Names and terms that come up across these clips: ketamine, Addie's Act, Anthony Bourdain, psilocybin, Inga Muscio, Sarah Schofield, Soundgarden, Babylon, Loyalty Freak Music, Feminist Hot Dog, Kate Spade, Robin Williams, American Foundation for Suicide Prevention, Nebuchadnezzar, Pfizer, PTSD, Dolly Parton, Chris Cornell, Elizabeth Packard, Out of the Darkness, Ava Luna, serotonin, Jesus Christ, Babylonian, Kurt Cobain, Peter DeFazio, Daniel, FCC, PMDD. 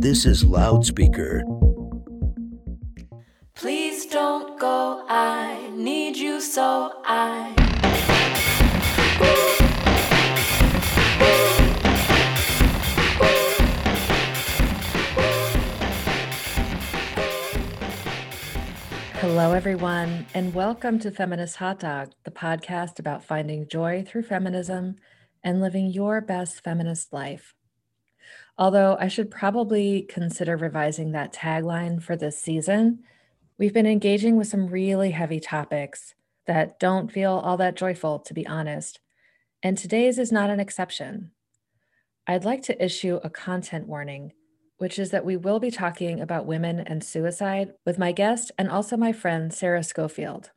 This is Loudspeaker. Please don't go, I need you so I... Hello, everyone, and welcome to Feminist Hot Dog, the podcast about finding joy through feminism and living your best feminist life. Although I should probably consider revising that tagline for this season, we've been engaging with some really heavy topics that don't feel all that joyful, to be honest, and today's is not an exception. I'd like to issue a content warning, which is that we will be talking about women and suicide with my guest and also my friend, Sarah Schofield.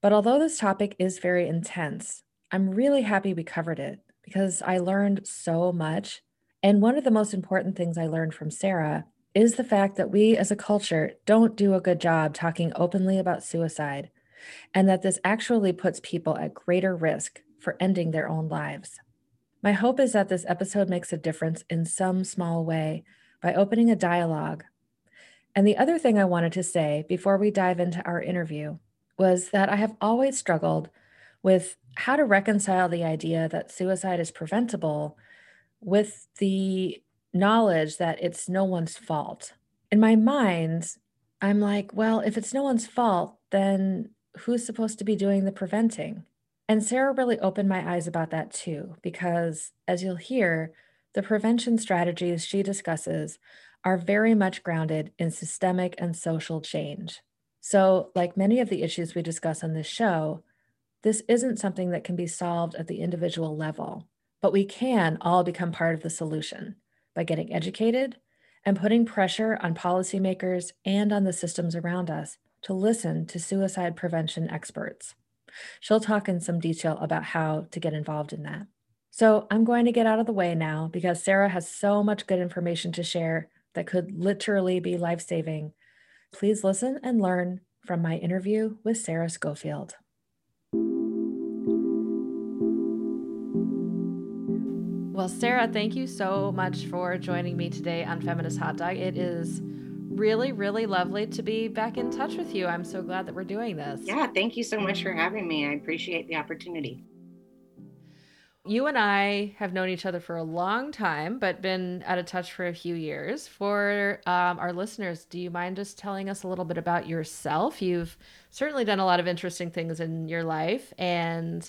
But although this topic is very intense, I'm really happy we covered it because I learned so much. And one of the most important things I learned from Sarah is the fact that we as a culture don't do a good job talking openly about suicide, and that this actually puts people at greater risk for ending their own lives. My hope is that this episode makes a difference in some small way by opening a dialogue. And the other thing I wanted to say before we dive into our interview was that I have always struggled with how to reconcile the idea that suicide is preventable with the knowledge that it's no one's fault. In my mind, I'm like, well, if it's no one's fault, then who's supposed to be doing the preventing? And Sarah really opened my eyes about that too, because as you'll hear, the prevention strategies she discusses are very much grounded in systemic and social change. So, like many of the issues we discuss on this show, this isn't something that can be solved at the individual level, but we can all become part of the solution by getting educated and putting pressure on policymakers and on the systems around us to listen to suicide prevention experts. She'll talk in some detail about how to get involved in that. So I'm going to get out of the way now because Sarah has so much good information to share that could literally be life-saving. Please listen and learn from my interview with Sarah Schofield. Well, Sarah, thank you so much for joining me today on Feminist Hot Dog. It is really, really lovely to be back in touch with you. I'm so glad that we're doing this. Yeah, thank you so much for having me. I appreciate the opportunity. You and I have known each other for a long time, but been out of touch for a few years. For our listeners, do you mind just telling us a little bit about yourself? You've certainly done a lot of interesting things in your life and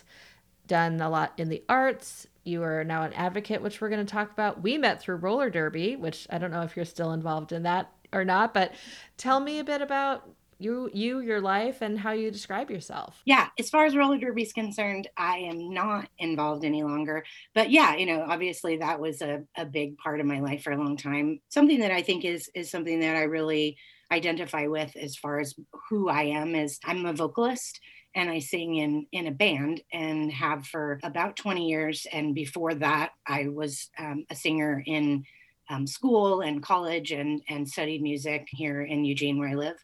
done a lot in the arts. You are now an advocate, which we're going to talk about. We met through roller derby, which I don't know if you're still involved in that or not, but tell me a bit about you, your life, and how you describe yourself. Yeah, as far as roller derby is concerned, I am not involved any longer. But yeah, obviously that was a big part of my life for a long time. Something that I think is something that I really identify with as far as who I am is I'm a vocalist and I sing in a band and have for about 20 years. And before that, I was a singer in school and college and studied music here in Eugene where I live.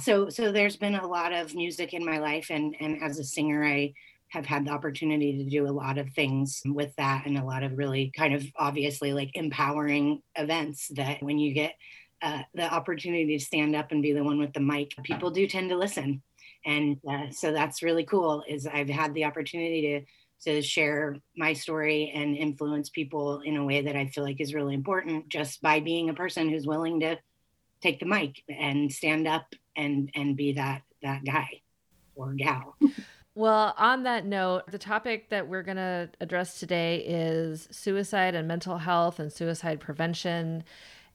So there's been a lot of music in my life. And as a singer, I have had the opportunity to do a lot of things with that and a lot of really kind of obviously like empowering events that when you get the opportunity to stand up and be the one with the mic, people do tend to listen. And so that's really cool is I've had the opportunity to share my story and influence people in a way that I feel like is really important just by being a person who's willing to take the mic and stand up and be that guy or gal. Well, on that note, the topic that we're going to address today is suicide and mental health and suicide prevention,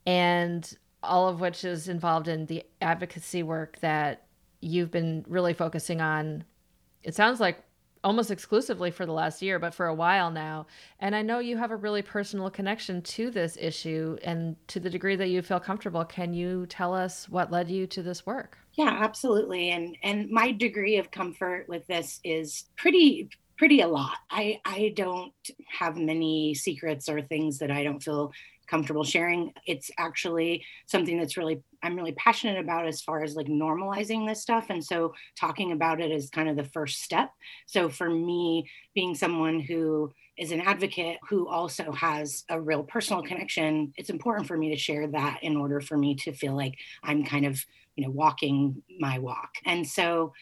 and all of which is involved in the advocacy work that you've been really focusing on, it sounds like almost exclusively for the last year, but for a while now. And I know you have a really personal connection to this issue, and to the degree that you feel comfortable, can you tell us what led you to this work? Yeah, absolutely. And my degree of comfort with this is pretty a lot. I don't have many secrets or things that I don't feel comfortable sharing. It's actually something that's I'm really passionate about as far as like normalizing this stuff. And so talking about it is kind of the first step. So for me, being someone who is an advocate who also has a real personal connection, it's important for me to share that in order for me to feel like I'm kind of, walking my walk. And so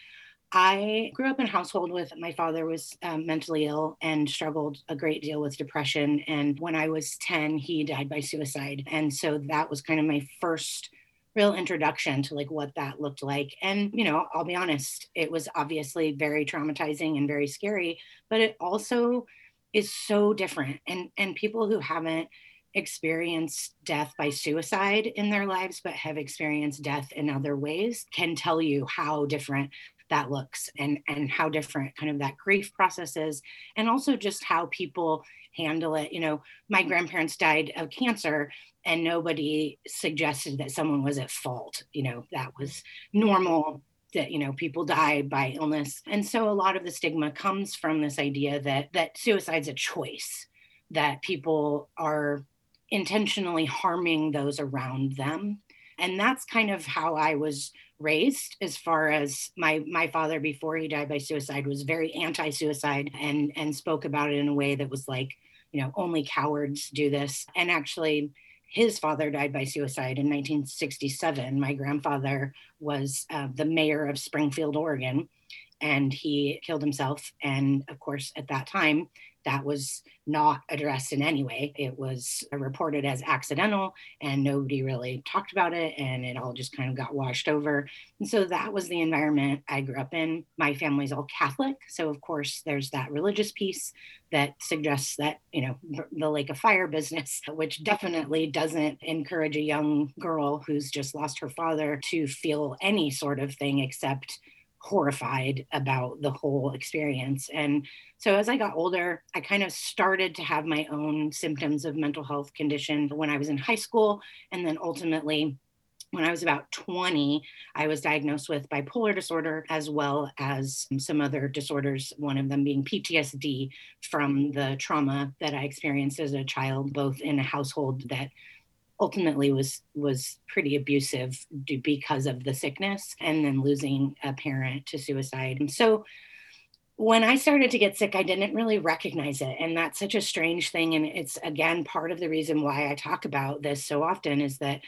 I grew up in a household with my father was mentally ill and struggled a great deal with depression. And when I was 10, he died by suicide. And so that was kind of my first real introduction to like what that looked like. And, I'll be honest, it was obviously very traumatizing and very scary, but it also is so different. And people who haven't experienced death by suicide in their lives, but have experienced death in other ways can tell you how different that looks and how different kind of that grief process is, and also just how people handle it. My grandparents died of cancer and nobody suggested that someone was at fault. That was normal, that, people die by illness. And so a lot of the stigma comes from this idea that suicide's a choice, that people are intentionally harming those around them. And that's kind of how I was raised, as far as my father, before he died by suicide, was very anti-suicide and spoke about it in a way that was like, only cowards do this. And actually, his father died by suicide in 1967. My grandfather was the mayor of Springfield, Oregon, and he killed himself. And of course, at that time, that was not addressed in any way. It was reported as accidental and nobody really talked about it, and it all just kind of got washed over. And so that was the environment I grew up in. My family's all Catholic. So of course there's that religious piece that suggests that, the lake of fire business, which definitely doesn't encourage a young girl who's just lost her father to feel any sort of thing except horrified about the whole experience. And so as I got older, I kind of started to have my own symptoms of mental health condition when I was in high school. And then ultimately, when I was about 20, I was diagnosed with bipolar disorder, as well as some other disorders, one of them being PTSD from the trauma that I experienced as a child, both in a household that ultimately was pretty abusive because of the sickness, and then losing a parent to suicide. And so when I started to get sick, I didn't really recognize it. And that's such a strange thing. And it's, again, part of the reason why I talk about this so often, is that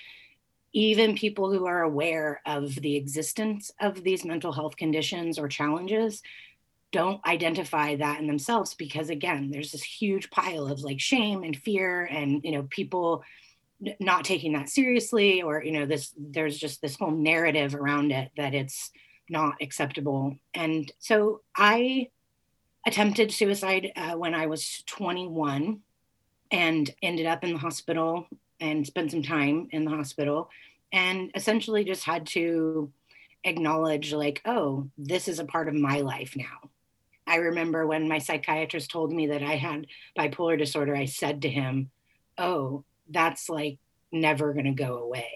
even people who are aware of the existence of these mental health conditions or challenges don't identify that in themselves, because, again, there's this huge pile of like shame and fear and, people not taking that seriously, or there's just this whole narrative around it that it's not acceptable. And so I attempted suicide when I was 21, and ended up in the hospital and spent some time in the hospital, and essentially just had to acknowledge, like, oh, this is a part of my life now. I remember when my psychiatrist told me that I had bipolar disorder, I said to him, oh, that's like never going to go away.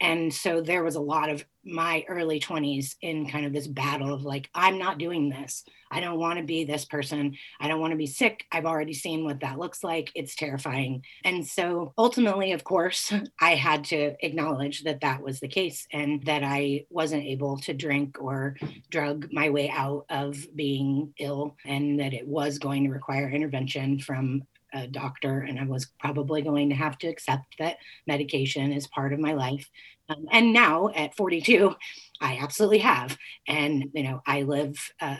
And so there was a lot of my early 20s in kind of this battle of like, I'm not doing this. I don't want to be this person. I don't want to be sick. I've already seen what that looks like. It's terrifying. And so ultimately, of course, I had to acknowledge that that was the case, and that I wasn't able to drink or drug my way out of being ill, and that it was going to require intervention from a doctor, and I was probably going to have to accept that medication is part of my life. And now at 42, I absolutely have. And, I live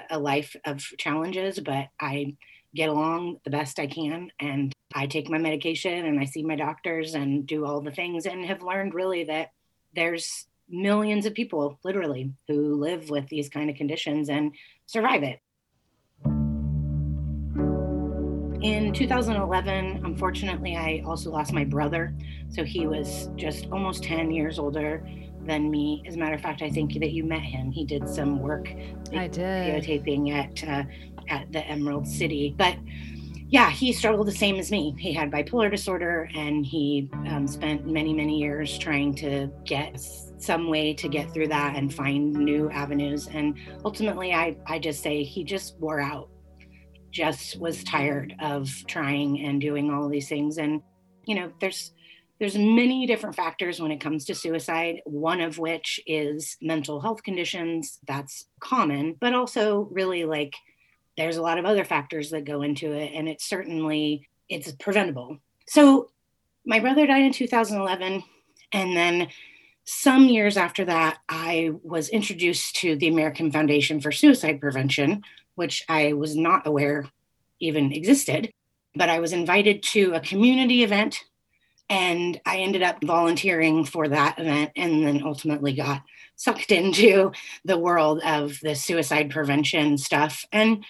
a life of challenges, but I get along the best I can, and I take my medication and I see my doctors and do all the things, and have learned really that there's millions of people literally who live with these kind of conditions and survive it. In 2011, unfortunately, I also lost my brother. So he was just almost 10 years older than me. As a matter of fact, I think that you met him. He did some work. I did. Videotaping at the Emerald City. But yeah, he struggled the same as me. He had bipolar disorder, and he spent many, many years trying to get some way to get through that and find new avenues. And ultimately, I just say he just wore out. Just was tired of trying and doing all these things. And, there's many different factors when it comes to suicide, one of which is mental health conditions. That's common, but also really like there's a lot of other factors that go into it, and it's certainly, it's preventable. So my brother died in 2011, and then some years after that, I was introduced to the American Foundation for Suicide Prevention, which I was not aware even existed, but I was invited to a community event, and I ended up volunteering for that event, and then ultimately got sucked into the world of the suicide prevention stuff. And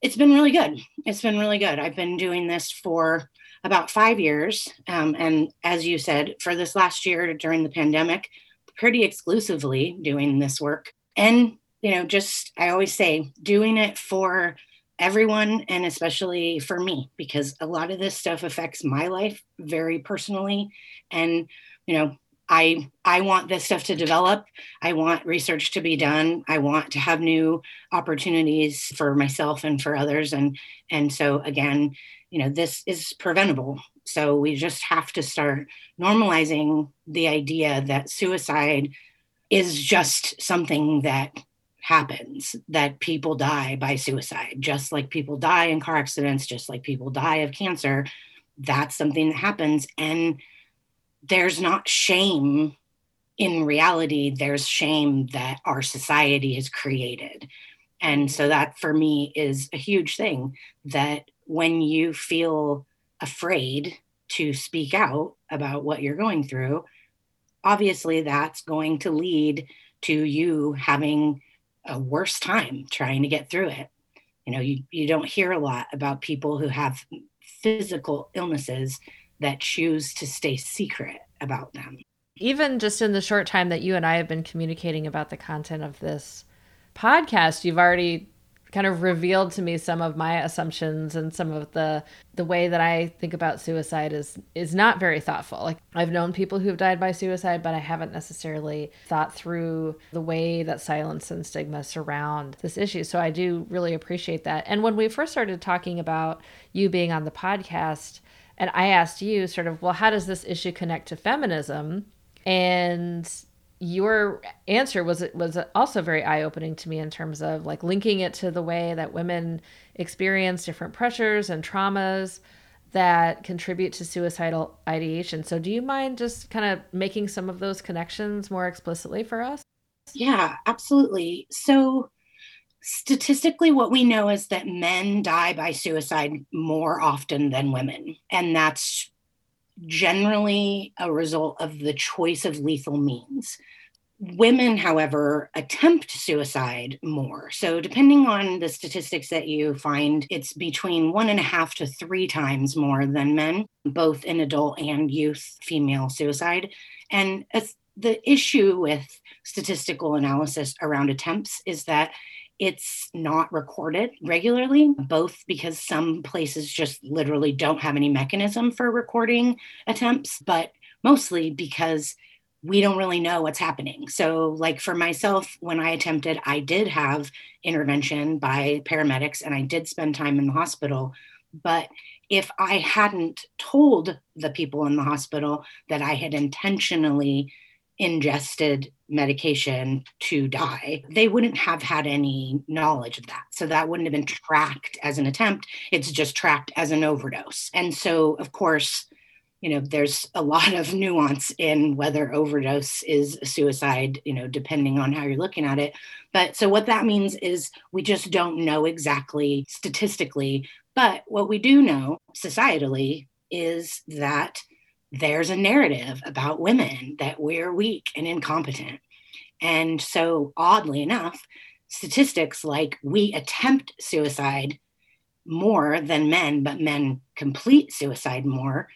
it's been really good. It's been really good. I've been doing this for about 5 years. And as you said, for this last year during the pandemic, pretty exclusively doing this work. And, you know, just, I always say, doing it for everyone, and especially for me, because a lot of this stuff affects my life very personally. And, you know, I want this stuff to develop. I want research to be done. I want to have new opportunities for myself and for others. And so again, you know, this is preventable. So we just have to start normalizing the idea that suicide is just something that happens, that people die by suicide, just like people die in car accidents, just like people die of cancer. That's something that happens. And there's not shame in reality. There's shame that our society has created. And so that for me is a huge thing, that when you feel afraid to speak out about what you're going through, obviously that's going to lead to you having a worse time trying to get through it. You know, you don't hear a lot about people who have physical illnesses that choose to stay secret about them. Even just in the short time that you and I have been communicating about the content of this podcast, you've already kind of revealed to me some of my assumptions, and some of the way that I think about suicide is not very thoughtful. Like, I've known people who've died by suicide, but I haven't necessarily thought through the way that silence and stigma surround this issue. So I do really appreciate that. And when we first started talking about you being on the podcast, and I asked you sort of, well, how does this issue connect to feminism? And your answer was also very eye-opening to me in terms of like linking it to the way that women experience different pressures and traumas that contribute to suicidal ideation. So do you mind just kind of making some of those connections more explicitly for us? Yeah, absolutely. So statistically, what we know is that men die by suicide more often than women. And that's generally a result of the choice of lethal means. Women, however, attempt suicide more. So depending on the statistics that you find, it's between 1.5 to 3 times more than men, both in adult and youth female suicide. And the issue with statistical analysis around attempts is that it's not recorded regularly, both because some places just literally don't have any mechanism for recording attempts, but mostly because we don't really know what's happening. So like for myself, when I attempted, I did have intervention by paramedics and I did spend time in the hospital. But if I hadn't told the people in the hospital that I had intentionally ingested medication to die, they wouldn't have had any knowledge of that. So that wouldn't have been tracked as an attempt. It's just tracked as an overdose. And so, of course, you know, there's a lot of nuance in whether overdose is suicide, you know, depending on how you're looking at it. But so what that means is we just don't know exactly statistically. But what we do know societally is that there's a narrative about women that we're weak and incompetent. And so oddly enough, statistics like we attempt suicide more than men, but men complete suicide more,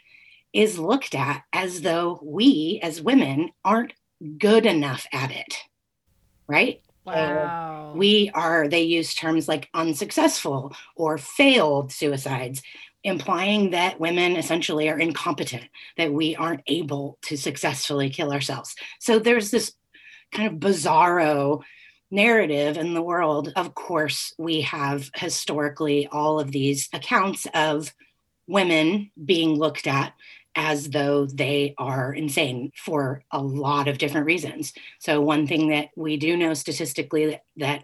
is looked at as though we as women aren't good enough at it, right? Wow. They use terms like unsuccessful or failed suicides, implying that women essentially are incompetent, that we aren't able to successfully kill ourselves. So there's this kind of bizarro narrative in the world. Of course, we have historically all of these accounts of women being looked at as though they are insane for a lot of different reasons. So one thing that we do know statistically that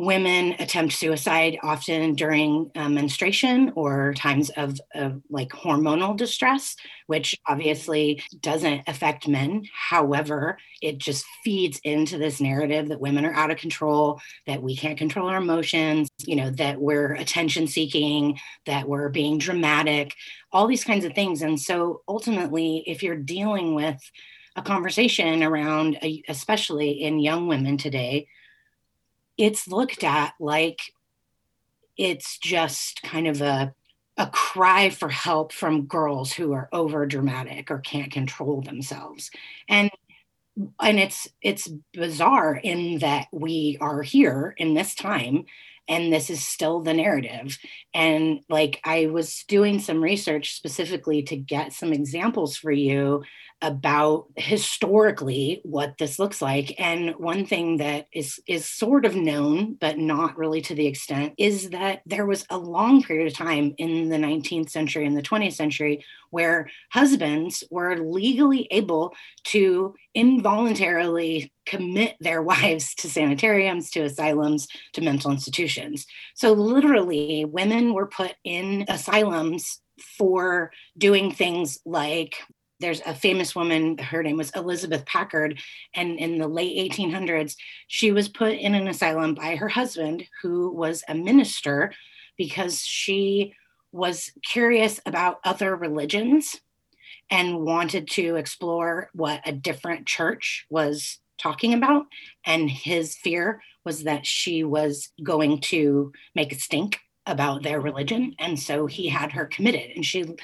Women attempt suicide often during menstruation or times of like hormonal distress, which obviously doesn't affect men. However, it just feeds into this narrative that women are out of control, that we can't control our emotions, you know, that we're attention seeking, that we're being dramatic, all these kinds of things. And so ultimately, if you're dealing with a conversation around, especially in young women today, it's looked at like it's just kind of a cry for help from girls who are over dramatic or can't control themselves. And it's bizarre in that we are here in this time and this is still the narrative. And like, I was doing some research specifically to get some examples for you about historically what this looks like. And one thing that is sort of known, but not really to the extent, is that there was a long period of time in the 19th century and the 20th century where husbands were legally able to involuntarily commit their wives to sanitariums, to asylums, to mental institutions. So literally, women were put in asylums for doing things like, there's a famous woman, her name was Elizabeth Packard, and in the late 1800s, she was put in an asylum by her husband, who was a minister, because she was curious about other religions and wanted to explore what a different church was talking about. And his fear was that she was going to make a stink about their religion. And so he had her committed. And she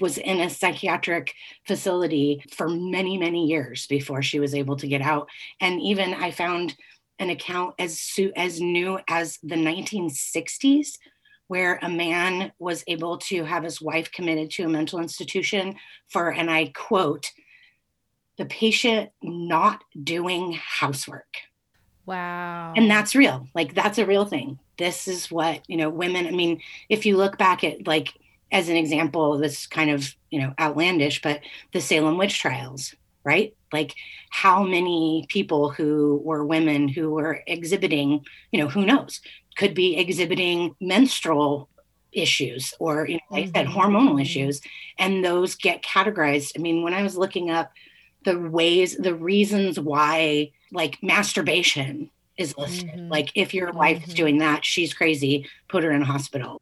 was in a psychiatric facility for many, many years before she was able to get out. And even I found an account as new as the 1960s, where a man was able to have his wife committed to a mental institution for, and I quote, the patient not doing housework. Wow. And that's real. Like, that's a real thing. This is what, you know, women, I mean, if you look back at, like, as an example, this kind of, you know, outlandish, but the Salem witch trials, right? Like, how many people who were women who were exhibiting, you know, who knows, could be exhibiting menstrual issues or, you know, like I said, hormonal issues, and those get categorized. I mean, when I was looking up the reasons why, like, masturbation is listed. Mm-hmm. Like, if your wife is doing that, she's crazy, put her in a hospital.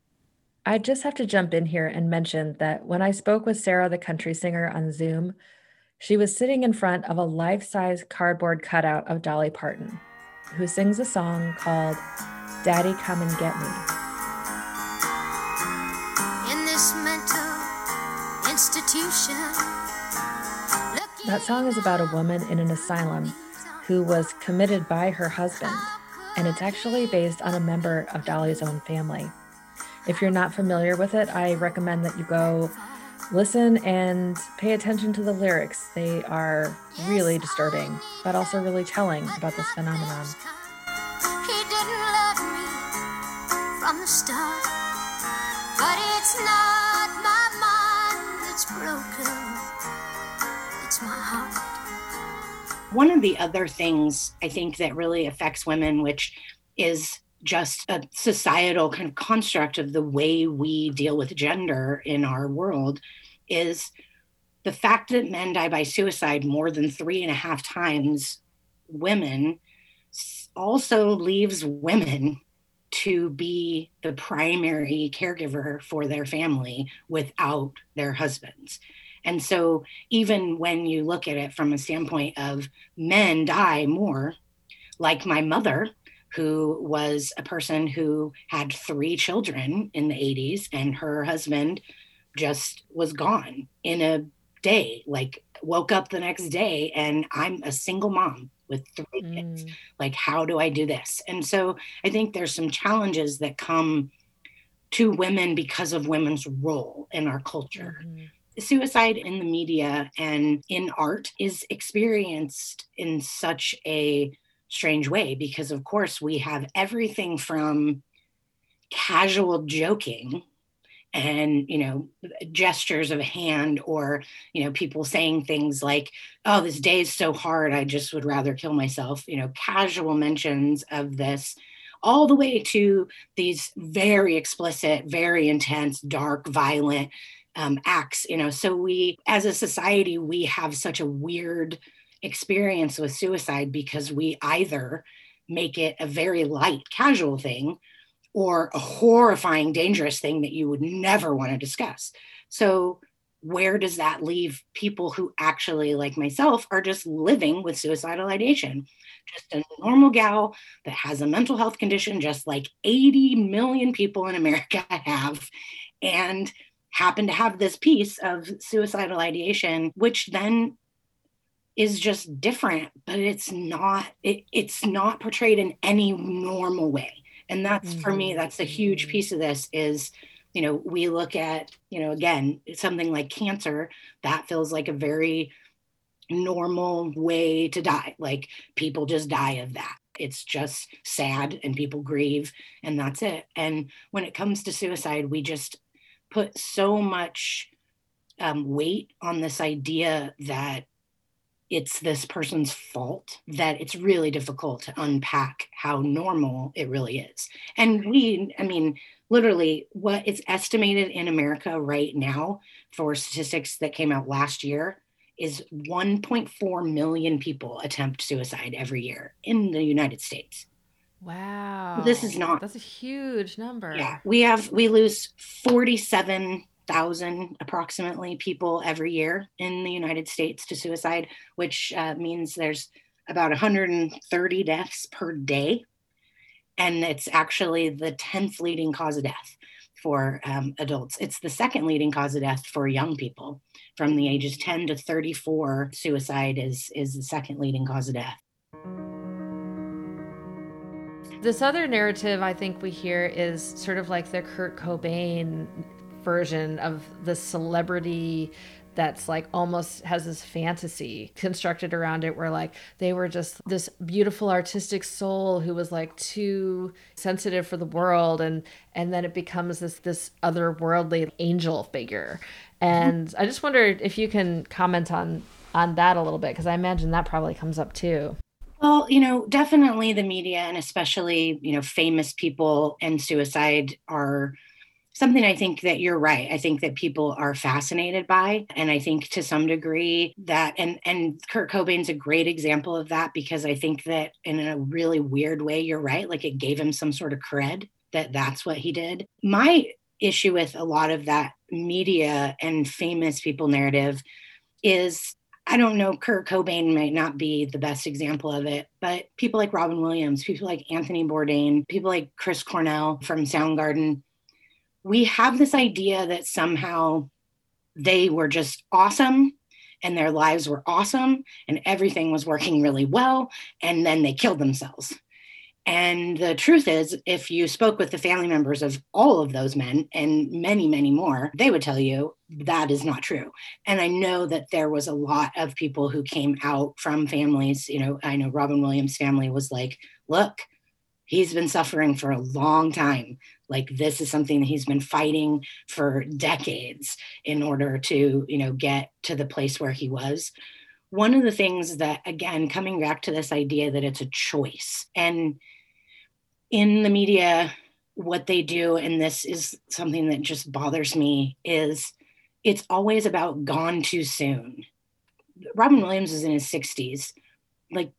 I just have to jump in here and mention that when I spoke with Sarah, the country singer, on Zoom, she was sitting in front of a life-size cardboard cutout of Dolly Parton, who sings a song called Daddy Come and Get Me. In this mental institution. That song is about a woman in an asylum who was committed by her husband, and it's actually based on a member of Dolly's own family. If you're not familiar with it, I recommend that you go listen and pay attention to the lyrics. They are really disturbing, but also really telling about this phenomenon. He didn't love me from the start, but it's not my mind that's broken, it's my heart. One of the other things I think that really affects women, which is just a societal kind of construct of the way we deal with gender in our world, is the fact that men die by suicide more than 3.5 times women also leaves women to be the primary caregiver for their family without their husbands. And so even when you look at it from a standpoint of men die more, like my mother, who was a person who had 3 children in the 80s, and her husband just was gone in a day, like woke up the next day, and I'm a single mom with 3 kids. Like, how do I do this? And so I think there's some challenges that come to women because of women's role in our culture. Mm. Suicide in the media and in art is experienced in such a strange way because, of course, we have everything from casual joking and, you know, gestures of a hand, or, you know, people saying things like, oh, this day is so hard, I just would rather kill myself, you know, casual mentions of this, all the way to these very explicit, very intense, dark, violent acts, you know. So we, as a society, we have such a weird experience with suicide because we either make it a very light, casual thing or a horrifying, dangerous thing that you would never want to discuss. So where does that leave people who actually, like myself, are just living with suicidal ideation? Just a normal gal that has a mental health condition, just like 80 million people in America have, and happen to have this piece of suicidal ideation, which then is just different, but it's not portrayed in any normal way. And that's, for me, that's a huge piece of this is, you know, we look at, you know, again, something like cancer, that feels like a very normal way to die. Like people just die of that. It's just sad and people grieve and that's it. And when it comes to suicide, we just put so much weight on this idea that it's this person's fault that it's really difficult to unpack how normal it really is. And we, I mean, literally what is estimated in America right now for statistics that came out last year is 1.4 million people attempt suicide every year in the United States. Wow. This is not. That's a huge number. Yeah. We lose 47,000 approximately people every year in the United States to suicide, which means there's about 130 deaths per day. And it's actually the 10th leading cause of death for adults. It's the second leading cause of death for young people. From the ages 10 to 34, suicide is the second leading cause of death. This other narrative I think we hear is sort of like the Kurt Cobain version of the celebrity that's like almost has this fantasy constructed around it where like they were just this beautiful artistic soul who was like too sensitive for the world, and then it becomes this otherworldly angel figure. And I just wonder if you can comment on that a little bit, because I imagine that probably comes up too. Well, you know, definitely the media and especially, you know, famous people and suicide are something I think that you're right. I think that people are fascinated by. And I think to some degree that, and Kurt Cobain's a great example of that, because I think that in a really weird way, you're right. Like it gave him some sort of cred that that's what he did. My issue with a lot of that media and famous people narrative is, I don't know, Kurt Cobain might not be the best example of it, but people like Robin Williams, people like Anthony Bourdain, people like Chris Cornell from Soundgarden, we have this idea that somehow they were just awesome and their lives were awesome and everything was working really well, and then they killed themselves. And the truth is, if you spoke with the family members of all of those men and many, many more, they would tell you that is not true. And I know that there was a lot of people who came out from families, you know, I know Robin Williams' family was like, look, he's been suffering for a long time. Like this is something that he's been fighting for decades in order to, you know, get to the place where he was. One of the things that, again, coming back to this idea that it's a choice, and in the media, what they do, and this is something that just bothers me, is it's always about gone too soon. Robin Williams was in his 60s. Like,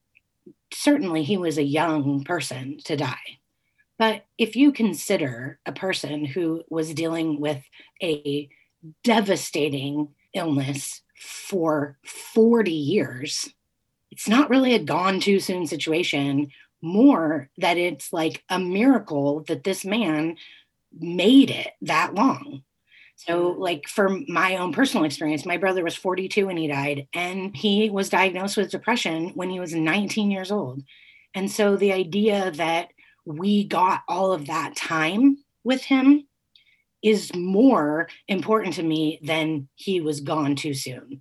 certainly he was a young person to die. But if you consider a person who was dealing with a devastating illness for 40 years, it's not really a gone too soon situation, more that it's like a miracle that this man made it that long. So like from my own personal experience, my brother was 42 when he died, and he was diagnosed with depression when he was 19 years old. And so the idea that we got all of that time with him is more important to me than he was gone too soon.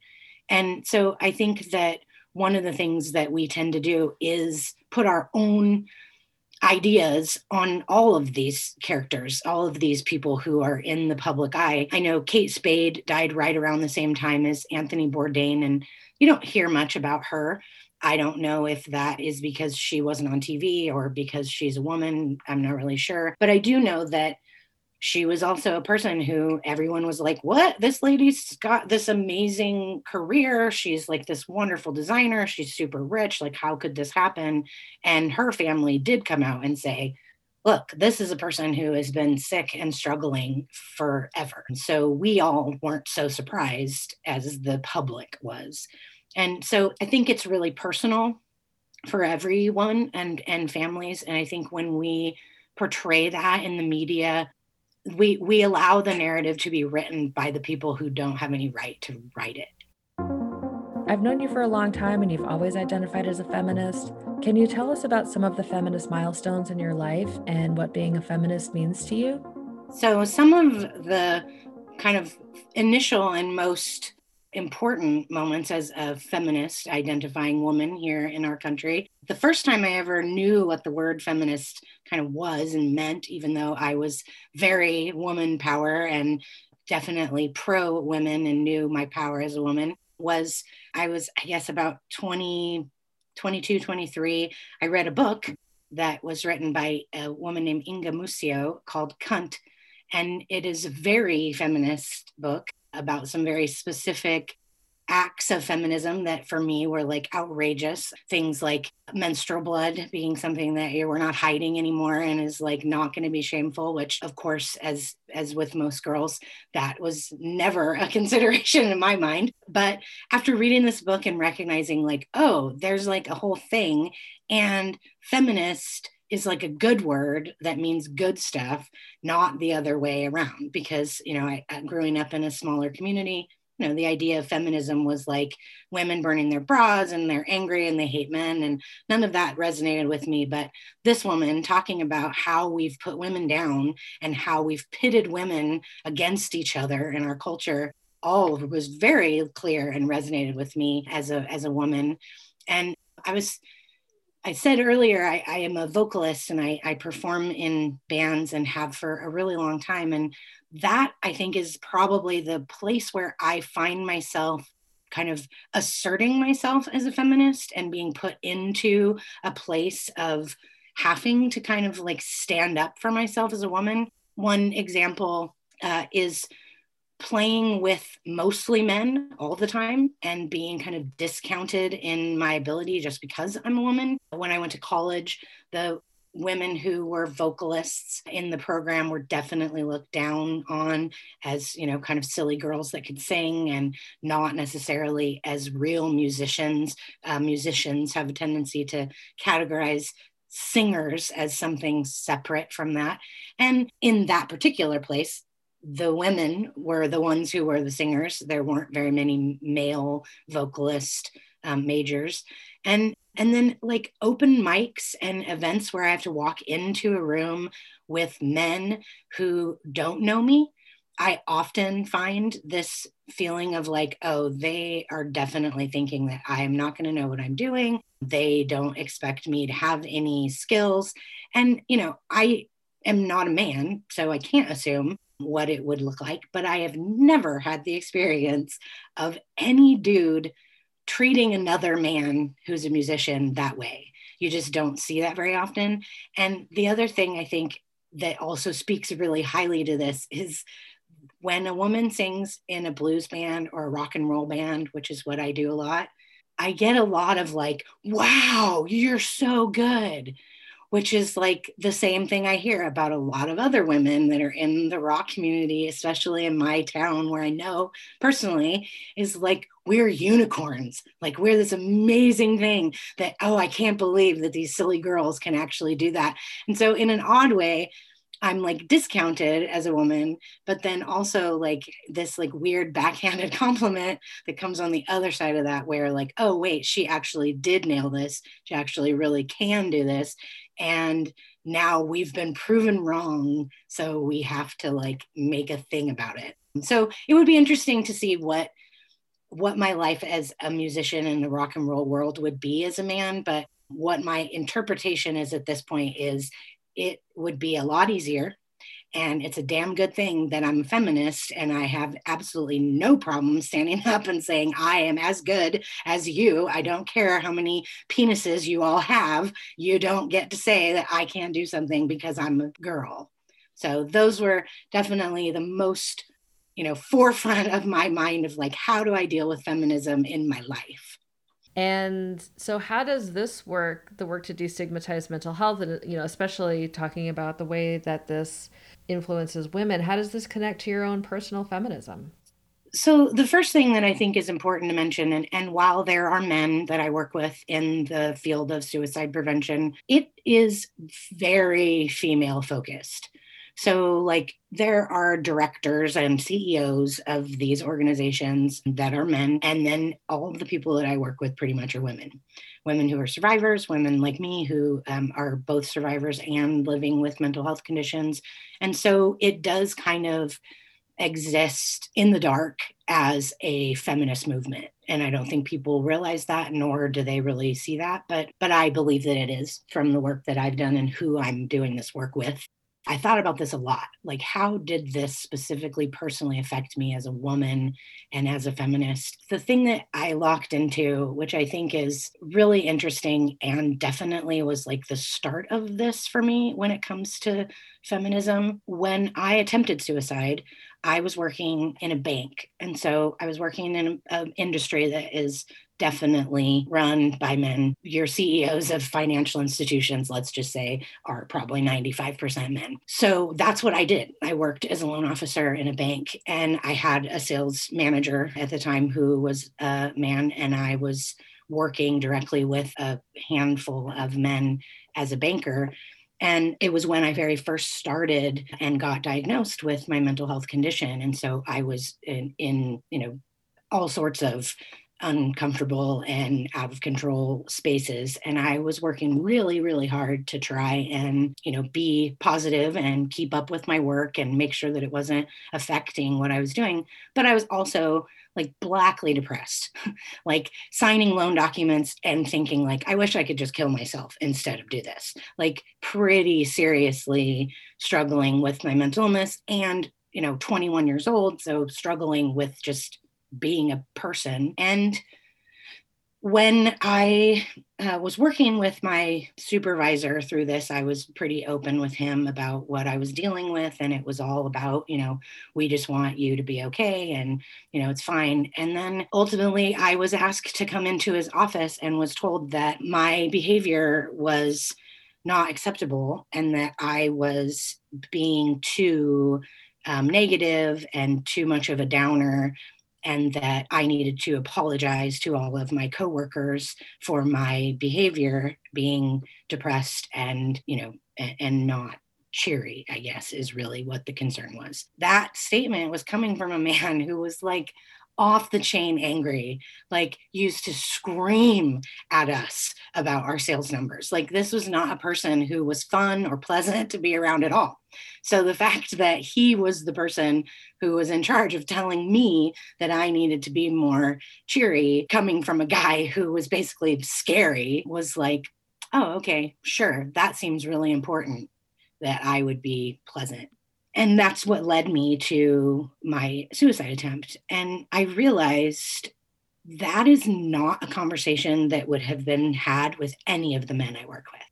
And so I think that one of the things that we tend to do is put our own ideas on all of these characters, all of these people who are in the public eye. I know Kate Spade died right around the same time as Anthony Bourdain, and you don't hear much about her. I don't know if that is because she wasn't on TV or because she's a woman. I'm not really sure. But I do know that she was also a person who everyone was like, what? This lady's got this amazing career. She's like this wonderful designer. She's super rich. Like, how could this happen? And her family did come out and say, look, this is a person who has been sick and struggling forever. So we all weren't so surprised as the public was. And so I think it's really personal for everyone and families. And I think when we portray that in the media, we allow the narrative to be written by the people who don't have any right to write it. I've known you for a long time and you've always identified as a feminist. Can you tell us about some of the feminist milestones in your life and what being a feminist means to you? So some of the kind of initial and most important moments as a feminist identifying woman here in our country. The first time I ever knew what the word feminist kind of was and meant, even though I was very woman power and definitely pro women and knew my power as a woman, was I was, I guess, about 22, 23. I read a book that was written by a woman named Inga Muscio called Cunt. And it is a very feminist book about some very specific acts of feminism that for me were like outrageous. Things like menstrual blood being something that we're not hiding anymore and is like not going to be shameful, which of course, as with most girls, that was never a consideration in my mind. But after reading this book and recognizing like, oh, there's like a whole thing, and feminist is like a good word that means good stuff, not the other way around. Because, you know, I, growing up in a smaller community, you know, the idea of feminism was like women burning their bras and they're angry and they hate men. And none of that resonated with me. But this woman talking about how we've put women down and how we've pitted women against each other in our culture, all was very clear and resonated with me as a woman. And I said earlier, I am a vocalist and I perform in bands and have for a really long time. And that, I think, is probably the place where I find myself kind of asserting myself as a feminist and being put into a place of having to kind of like stand up for myself as a woman. One example is playing with mostly men all the time and being kind of discounted in my ability just because I'm a woman. When I went to college, the women who were vocalists in the program were definitely looked down on as, you know, kind of silly girls that could sing and not necessarily as real musicians. Musicians have a tendency to categorize singers as something separate from that. And in that particular place, the women were the ones who were the singers. There weren't very many male vocalist majors. And then like open mics and events where I have to walk into a room with men who don't know me, I often find this feeling of like, oh, they are definitely thinking that I'm not going to know what I'm doing. They don't expect me to have any skills. And, you know, I am not a man, so I can't assume what it would look like, but I have never had the experience of any dude treating another man who's a musician that way. You just don't see that very often. And the other thing I think that also speaks really highly to this is when a woman sings in a blues band or a rock and roll band, which is what I do a lot, I get a lot of like, wow, you're so good, which is like the same thing I hear about a lot of other women that are in the rock community, especially in my town where I know personally, is like, we're unicorns. Like, we're this amazing thing that, oh, I can't believe that these silly girls can actually do that. And so in an odd way, I'm like discounted as a woman, but then also like this like weird backhanded compliment that comes on the other side of that where like, oh, wait, she actually did nail this. She actually really can do this. And now we've been proven wrong. So we have to like make a thing about it. So it would be interesting to see what my life as a musician in the rock and roll world would be as a man. But what my interpretation is at this point is it would be a lot easier And it's a damn good thing that I'm a feminist, and I have absolutely no problem standing up and saying, I am as good as you. I don't care how many penises you all have. You don't get to say that I can't do something because I'm a girl. So those were definitely the most, forefront of my mind of like, how do I deal with feminism in my life? And so how does this work, the work to destigmatize mental health, and, especially talking about the way that this influences women, how does this connect to your own personal feminism? So the first thing that I think is important to mention, and while there are men that I work with in the field of suicide prevention, it is very female focused. So like there are directors and CEOs of these organizations that are men. And then all of the people that I work with pretty much are women who are survivors, women like me who are both survivors and living with mental health conditions. And so it does kind of exist in the dark as a feminist movement. And I don't think people realize that, nor do they really see that. But I believe that it is from the work that I've done and who I'm doing this work with. I thought about this a lot, like how did this specifically personally affect me as a woman and as a feminist? The thing that I locked into, which I think is really interesting and definitely was like the start of this for me when it comes to feminism, when I attempted suicide, I was working in a bank. And so I was working in an industry that is definitely run by men. Your CEOs of financial institutions, let's just say, are probably 95% men. So that's what I did. I worked as a loan officer in a bank, and I had a sales manager at the time who was a man, and I was working directly with a handful of men as a banker. And it was when I very first started and got diagnosed with my mental health condition. And so I was in all sorts of uncomfortable and out of control spaces. And I was working really, really hard to try and, be positive and keep up with my work and make sure that it wasn't affecting what I was doing. But I was also like blackly depressed, like signing loan documents and thinking like, I wish I could just kill myself instead of do this, like pretty seriously struggling with my mental illness and, 21 years old. So struggling with just being a person. And when I was working with my supervisor through this, I was pretty open with him about what I was dealing with. And it was all about, we just want you to be okay. And, it's fine. And then ultimately I was asked to come into his office and was told that my behavior was not acceptable and that I was being too negative and too much of a downer, and that I needed to apologize to all of my coworkers for my behavior, being depressed and, and not cheery, I guess, is really what the concern was. That statement was coming from a man who was like off the chain angry, like used to scream at us about our sales numbers. Like this was not a person who was fun or pleasant to be around at all. So the fact that he was the person who was in charge of telling me that I needed to be more cheery, coming from a guy who was basically scary, was like, oh, okay, sure. That seems really important that I would be pleasant. And that's what led me to my suicide attempt. And I realized that is not a conversation that would have been had with any of the men I work with.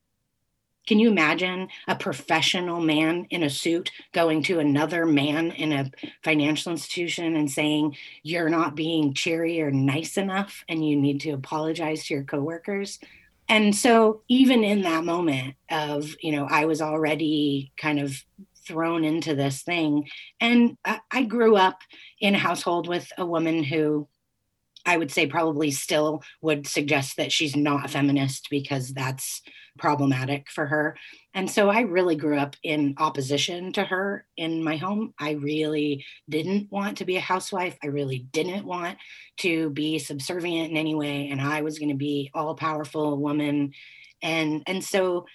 Can you imagine a professional man in a suit going to another man in a financial institution and saying, you're not being cheery or nice enough and you need to apologize to your coworkers? And so even in that moment of, I was already kind of thrown into this thing. And I grew up in a household with a woman who I would say probably still would suggest that she's not a feminist because that's problematic for her. And so I really grew up in opposition to her in my home. I really didn't want to be a housewife. I really didn't want to be subservient in any way. And I was going to be all-powerful woman. And so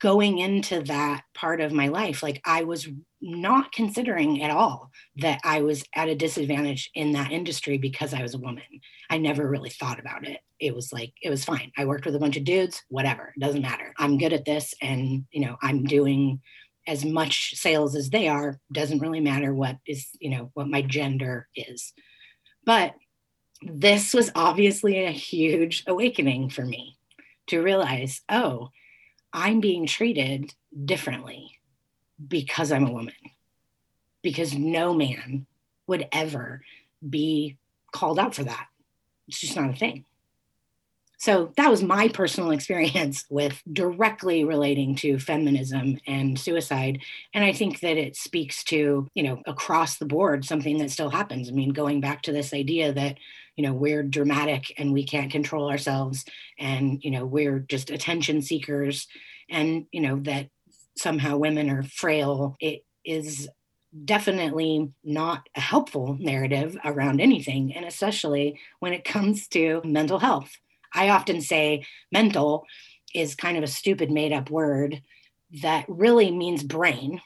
going into that part of my life, like I was not considering at all that I was at a disadvantage in that industry because I was a woman. I never really thought about it. It was like, it was fine. I worked with a bunch of dudes, whatever, doesn't matter. I'm good at this. And, I'm doing as much sales as they are. Doesn't really matter what is, you know, what my gender is. But this was obviously a huge awakening for me to realize, oh, I'm being treated differently because I'm a woman, because no man would ever be called out for that. It's just not a thing. So that was my personal experience with directly relating to feminism and suicide. And I think that it speaks to, you know, across the board, something that still happens. I mean, going back to this idea that, you know, we're dramatic and we can't control ourselves and, you know, we're just attention seekers and, you know, that somehow women are frail. It is definitely not a helpful narrative around anything, and especially when it comes to mental health. I often say mental is kind of a stupid made-up word that really means brain.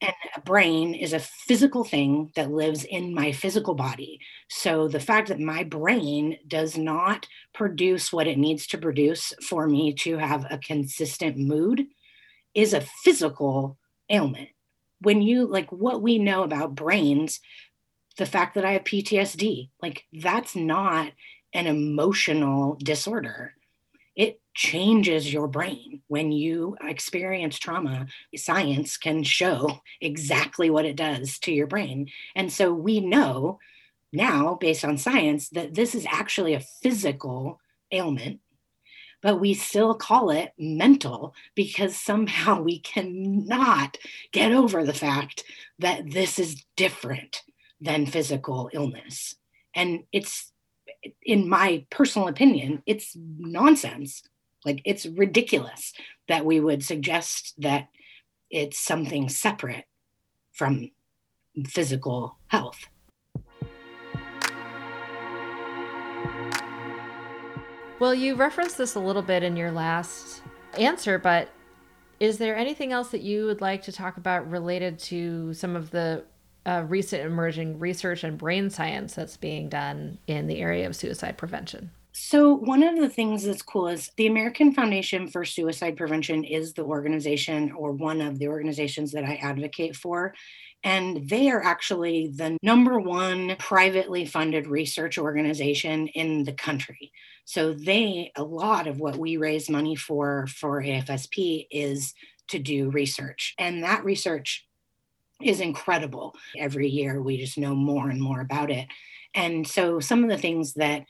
And a brain is a physical thing that lives in my physical body. So the fact that my brain does not produce what it needs to produce for me to have a consistent mood is a physical ailment. When you, like, what we know about brains, the fact that I have PTSD, like, that's not an emotional disorder. It changes your brain. When you experience trauma, science can show exactly what it does to your brain. And so we know now, based on science, that this is actually a physical ailment, but we still call it mental because somehow we cannot get over the fact that this is different than physical illness. And it's, in my personal opinion, it's nonsense. Like, it's ridiculous that we would suggest that it's something separate from physical health. Well, you referenced this a little bit in your last answer, but is there anything else that you would like to talk about related to some of the recent emerging research and brain science that's being done in the area of suicide prevention? So one of the things that's cool is the American Foundation for Suicide Prevention is the organization, or one of the organizations, that I advocate for. And they are actually the number one privately funded research organization in the country. So they, a lot of what we raise money for AFSP is to do research. And that research is incredible. Every year, we just know more and more about it. And so some of the things that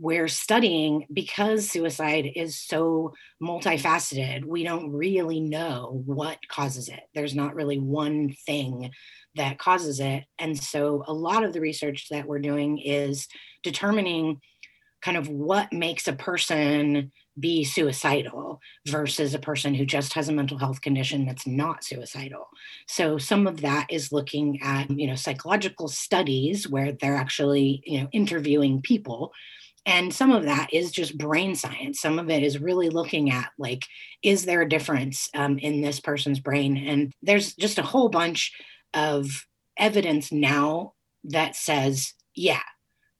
we're studying, because suicide is so multifaceted, we don't really know what causes it. There's not really one thing that causes it. And so a lot of the research that we're doing is determining kind of what makes a person be suicidal versus a person who just has a mental health condition that's not suicidal. So some of that is looking at, you know, psychological studies where they're actually, you know, interviewing people. And some of that is just brain science. Some of it is really looking at, like, is there a difference in this person's brain? And there's just a whole bunch of evidence now that says, yeah,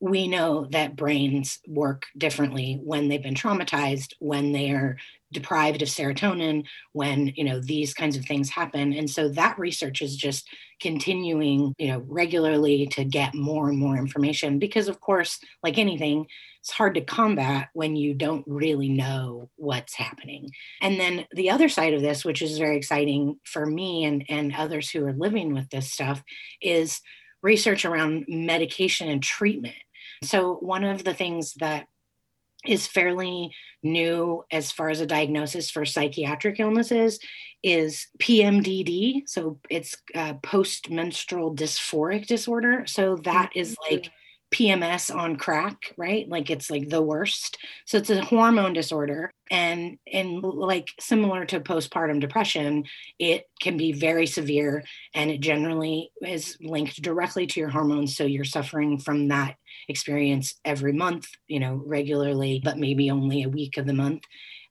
we know that brains work differently when they've been traumatized, when they are deprived of serotonin, when, you know, these kinds of things happen. And so that research is just continuing, you know, regularly to get more and more information, because of course, like anything, it's hard to combat when you don't really know what's happening. And then the other side of this, which is very exciting for me and others who are living with this stuff, is research around medication and treatment. So one of the things that is fairly new as far as a diagnosis for psychiatric illnesses is PMDD. So it's post-menstrual dysphoric disorder. So that is like PMS on crack, right? Like, it's like the worst. So it's a hormone disorder. And like, similar to postpartum depression, it can be very severe, and it generally is linked directly to your hormones. So you're suffering from that experience every month, you know, regularly, but maybe only a week of the month.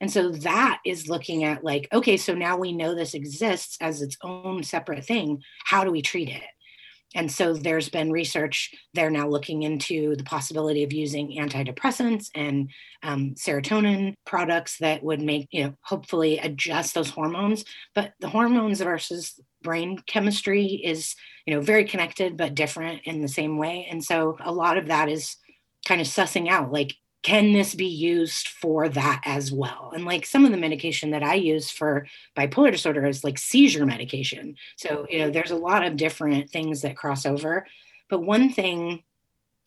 And so that is looking at, like, okay, so now we know this exists as its own separate thing. How do we treat it? And so there's been research. They're now looking into the possibility of using antidepressants and serotonin products that would make, you know, hopefully adjust those hormones. But the hormones versus brain chemistry is, you know, very connected, but different in the same way. And so a lot of that is kind of sussing out, like, can this be used for that as well? And like some of the medication that I use for bipolar disorder is like seizure medication. So, you know, there's a lot of different things that cross over. But one thing,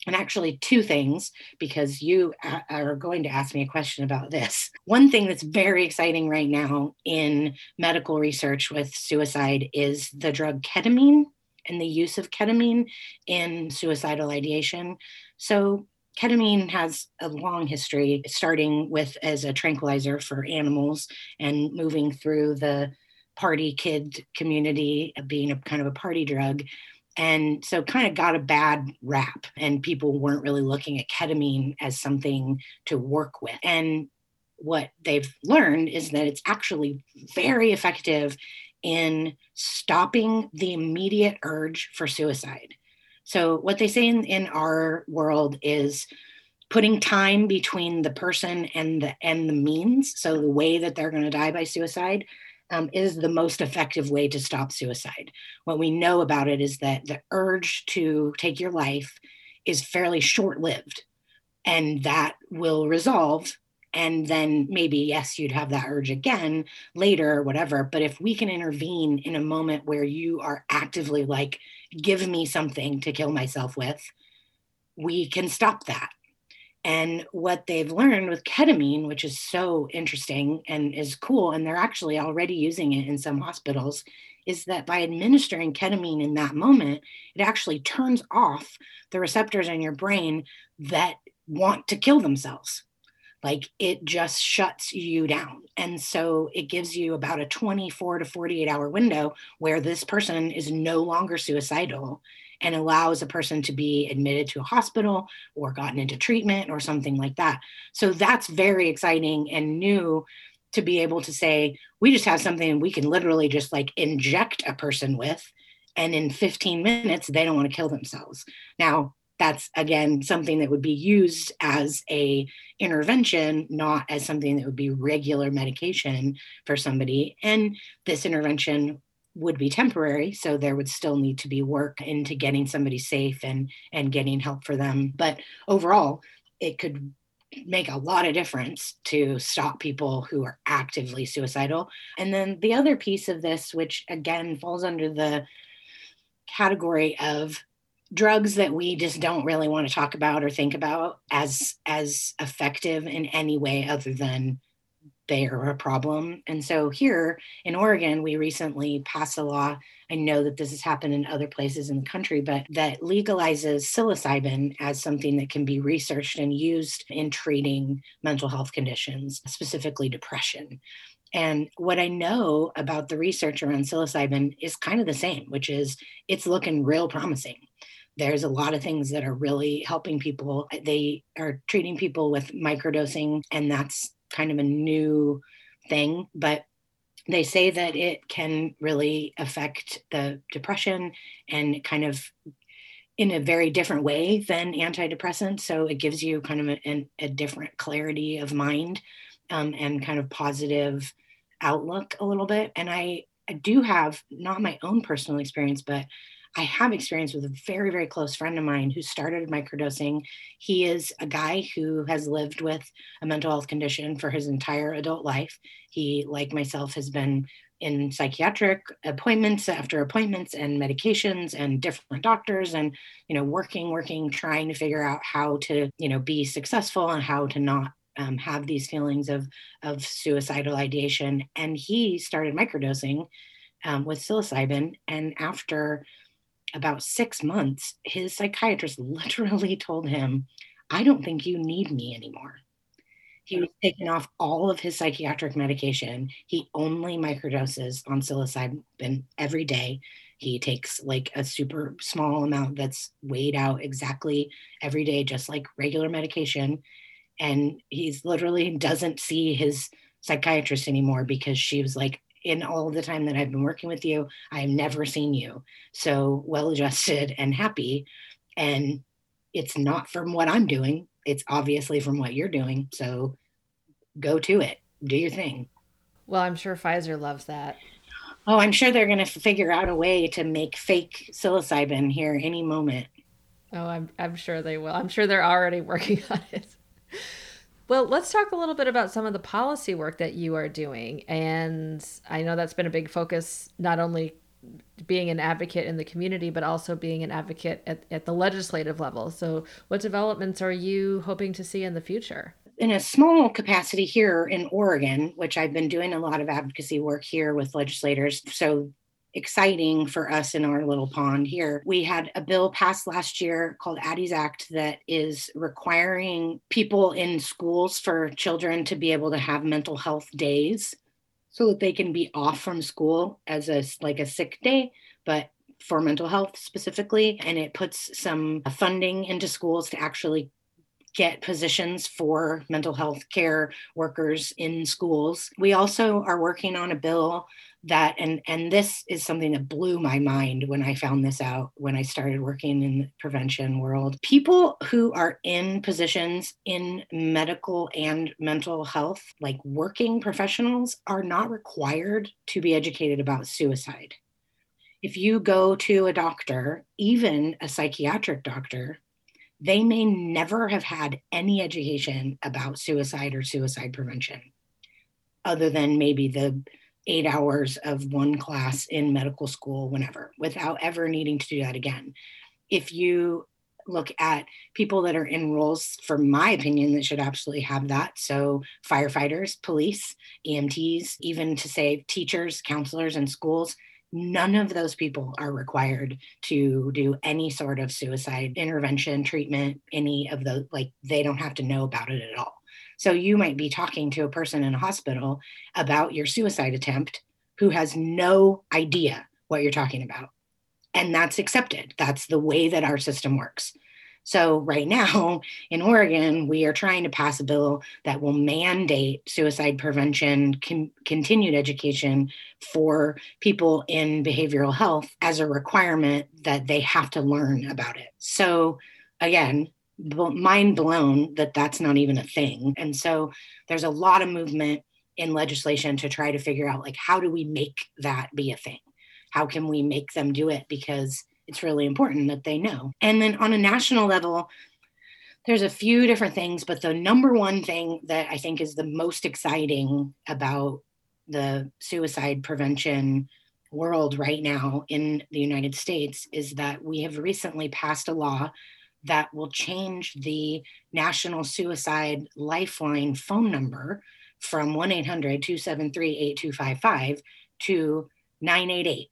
and actually two things, because you are going to ask me a question about this. One thing that's very exciting right now in medical research with suicide is the drug ketamine and the use of ketamine in suicidal ideation. So ketamine has a long history, starting with as a tranquilizer for animals and moving through the party kid community, being a kind of a party drug. And so kind of got a bad rap, and people weren't really looking at ketamine as something to work with. And what they've learned is that it's actually very effective in stopping the immediate urge for suicide. So what they say in our world is putting time between the person and the means. So the way that they're going to die by suicide is the most effective way to stop suicide. What we know about it is that the urge to take your life is fairly short-lived, and that will resolve. And then maybe, yes, you'd have that urge again later or whatever. But if we can intervene in a moment where you are actively like, give me something to kill myself with, we can stop that. And what they've learned with ketamine, which is so interesting and is cool, and they're actually already using it in some hospitals, is that by administering ketamine in that moment, it actually turns off the receptors in your brain that want to kill themselves. Like, it just shuts you down. And so it gives you about a 24 to 48 hour window where this person is no longer suicidal, and allows a person to be admitted to a hospital or gotten into treatment or something like that. So that's very exciting and new, to be able to say, we just have something we can literally just like inject a person with, and in 15 minutes, they don't want to kill themselves. Now, that's, again, something that would be used as a intervention, not as something that would be regular medication for somebody. And this intervention would be temporary, so there would still need to be work into getting somebody safe and getting help for them. But overall, it could make a lot of difference to stop people who are actively suicidal. And then the other piece of this, which, again, falls under the category of drugs that we just don't really want to talk about or think about as effective in any way other than they are a problem. And so here in Oregon, we recently passed a law. I know that this has happened in other places in the country, but that legalizes psilocybin as something that can be researched and used in treating mental health conditions, specifically depression. And what I know about the research around psilocybin is kind of the same, which is it's looking real promising. There's a lot of things that are really helping people. They are treating people with microdosing, and that's kind of a new thing, but they say that it can really affect the depression, and kind of in a very different way than antidepressants. So it gives you kind of a different clarity of mind and kind of positive outlook a little bit. And I do have, not my own personal experience, but I have experience with a very, very close friend of mine who started microdosing. He is a guy who has lived with a mental health condition for his entire adult life. He, like myself, has been in psychiatric appointments after appointments and medications and different doctors and, you know, working, trying to figure out how to, you know, be successful and how to not have these feelings of suicidal ideation. And he started microdosing with psilocybin. And after about 6 months, his psychiatrist literally told him, I don't think you need me anymore. He was taking off all of his psychiatric medication. He only microdoses on psilocybin every day. He takes like a super small amount that's weighed out exactly every day, just like regular medication. And he's literally doesn't see his psychiatrist anymore because she was like, in all the time that I've been working with you, I have never seen you so well-adjusted and happy. And it's not from what I'm doing. It's obviously from what you're doing. So go to it. Do your thing. Well, I'm sure Pfizer loves that. Oh, I'm sure they're going to figure out a way to make fake psilocybin here any moment. Oh, I'm sure they will. I'm sure they're already working on it. Well, let's talk a little bit about some of the policy work that you are doing. And I know that's been a big focus, not only being an advocate in the community, but also being an advocate at the legislative level. So what developments are you hoping to see in the future? In a small capacity here in Oregon, which I've been doing a lot of advocacy work here with legislators. So exciting for us in our little pond here. We had a bill passed last year called Addie's Act that is requiring people in schools for children to be able to have mental health days so that they can be off from school as a sick day, but for mental health specifically. And it puts some funding into schools to actually get positions for mental health care workers in schools. We also are working on a bill that, and this is something that blew my mind when I found this out, when I started working in the prevention world. People who are in positions in medical and mental health, like working professionals, are not required to be educated about suicide. If you go to a doctor, even a psychiatric doctor, they may never have had any education about suicide or suicide prevention, other than maybe the 8 hours of one class in medical school, whenever, without ever needing to do that again. If you look at people that are in roles, for my opinion, that should absolutely have that. So firefighters, police, EMTs, even to say teachers, counselors in schools, none of those people are required to do any sort of suicide intervention, treatment, any of those, like they don't have to know about it at all. So you might be talking to a person in a hospital about your suicide attempt who has no idea what you're talking about. And that's accepted. That's the way that our system works. So right now in Oregon, we are trying to pass a bill that will mandate suicide prevention, continued education for people in behavioral health as a requirement that they have to learn about it. So again, mind blown that that's not even a thing. And so there's a lot of movement in legislation to try to figure out, like, how do we make that be a thing? How can we make them do it? Because it's really important that they know. And then on a national level, there's a few different things, but the number one thing that I think is the most exciting about the suicide prevention world right now in the United States is that we have recently passed a law that will change the National Suicide Lifeline phone number from 1-800-273-8255 to 988.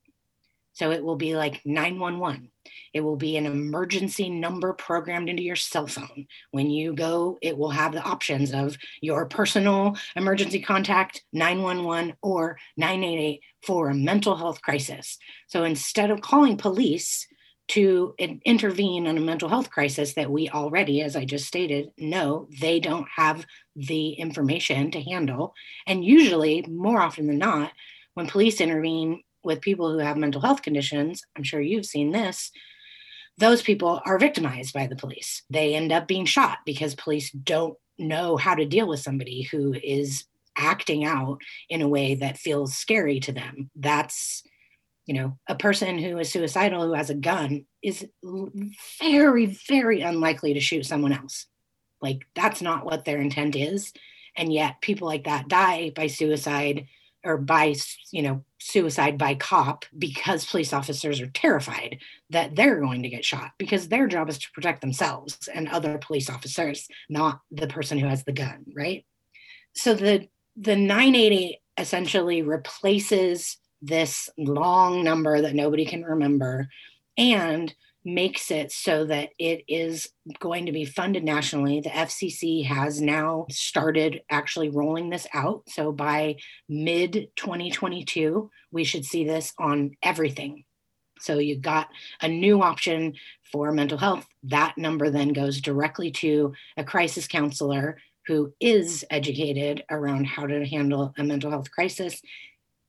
So it will be like 911. It will be an emergency number programmed into your cell phone. When you go, it will have the options of your personal emergency contact, 911, or 988 for a mental health crisis. So instead of calling police to intervene on a mental health crisis that we already, as I just stated, know they don't have the information to handle. And usually, more often than not, when police intervene with people who have mental health conditions, I'm sure you've seen this, those people are victimized by the police. They end up being shot because police don't know how to deal with somebody who is acting out in a way that feels scary to them. That's, you know, a person who is suicidal, who has a gun, is very, very unlikely to shoot someone else. Like, that's not what their intent is. And yet people like that die by suicide or by, you know, suicide by cop because police officers are terrified that they're going to get shot because their job is to protect themselves and other police officers, not the person who has the gun, right? So the 988 essentially replaces this long number that nobody can remember and makes it so that it is going to be funded nationally. The FCC has now started actually rolling this out. So by mid-2022, we should see this on everything. So you got a new option for mental health. That number then goes directly to a crisis counselor who is educated around how to handle a mental health crisis.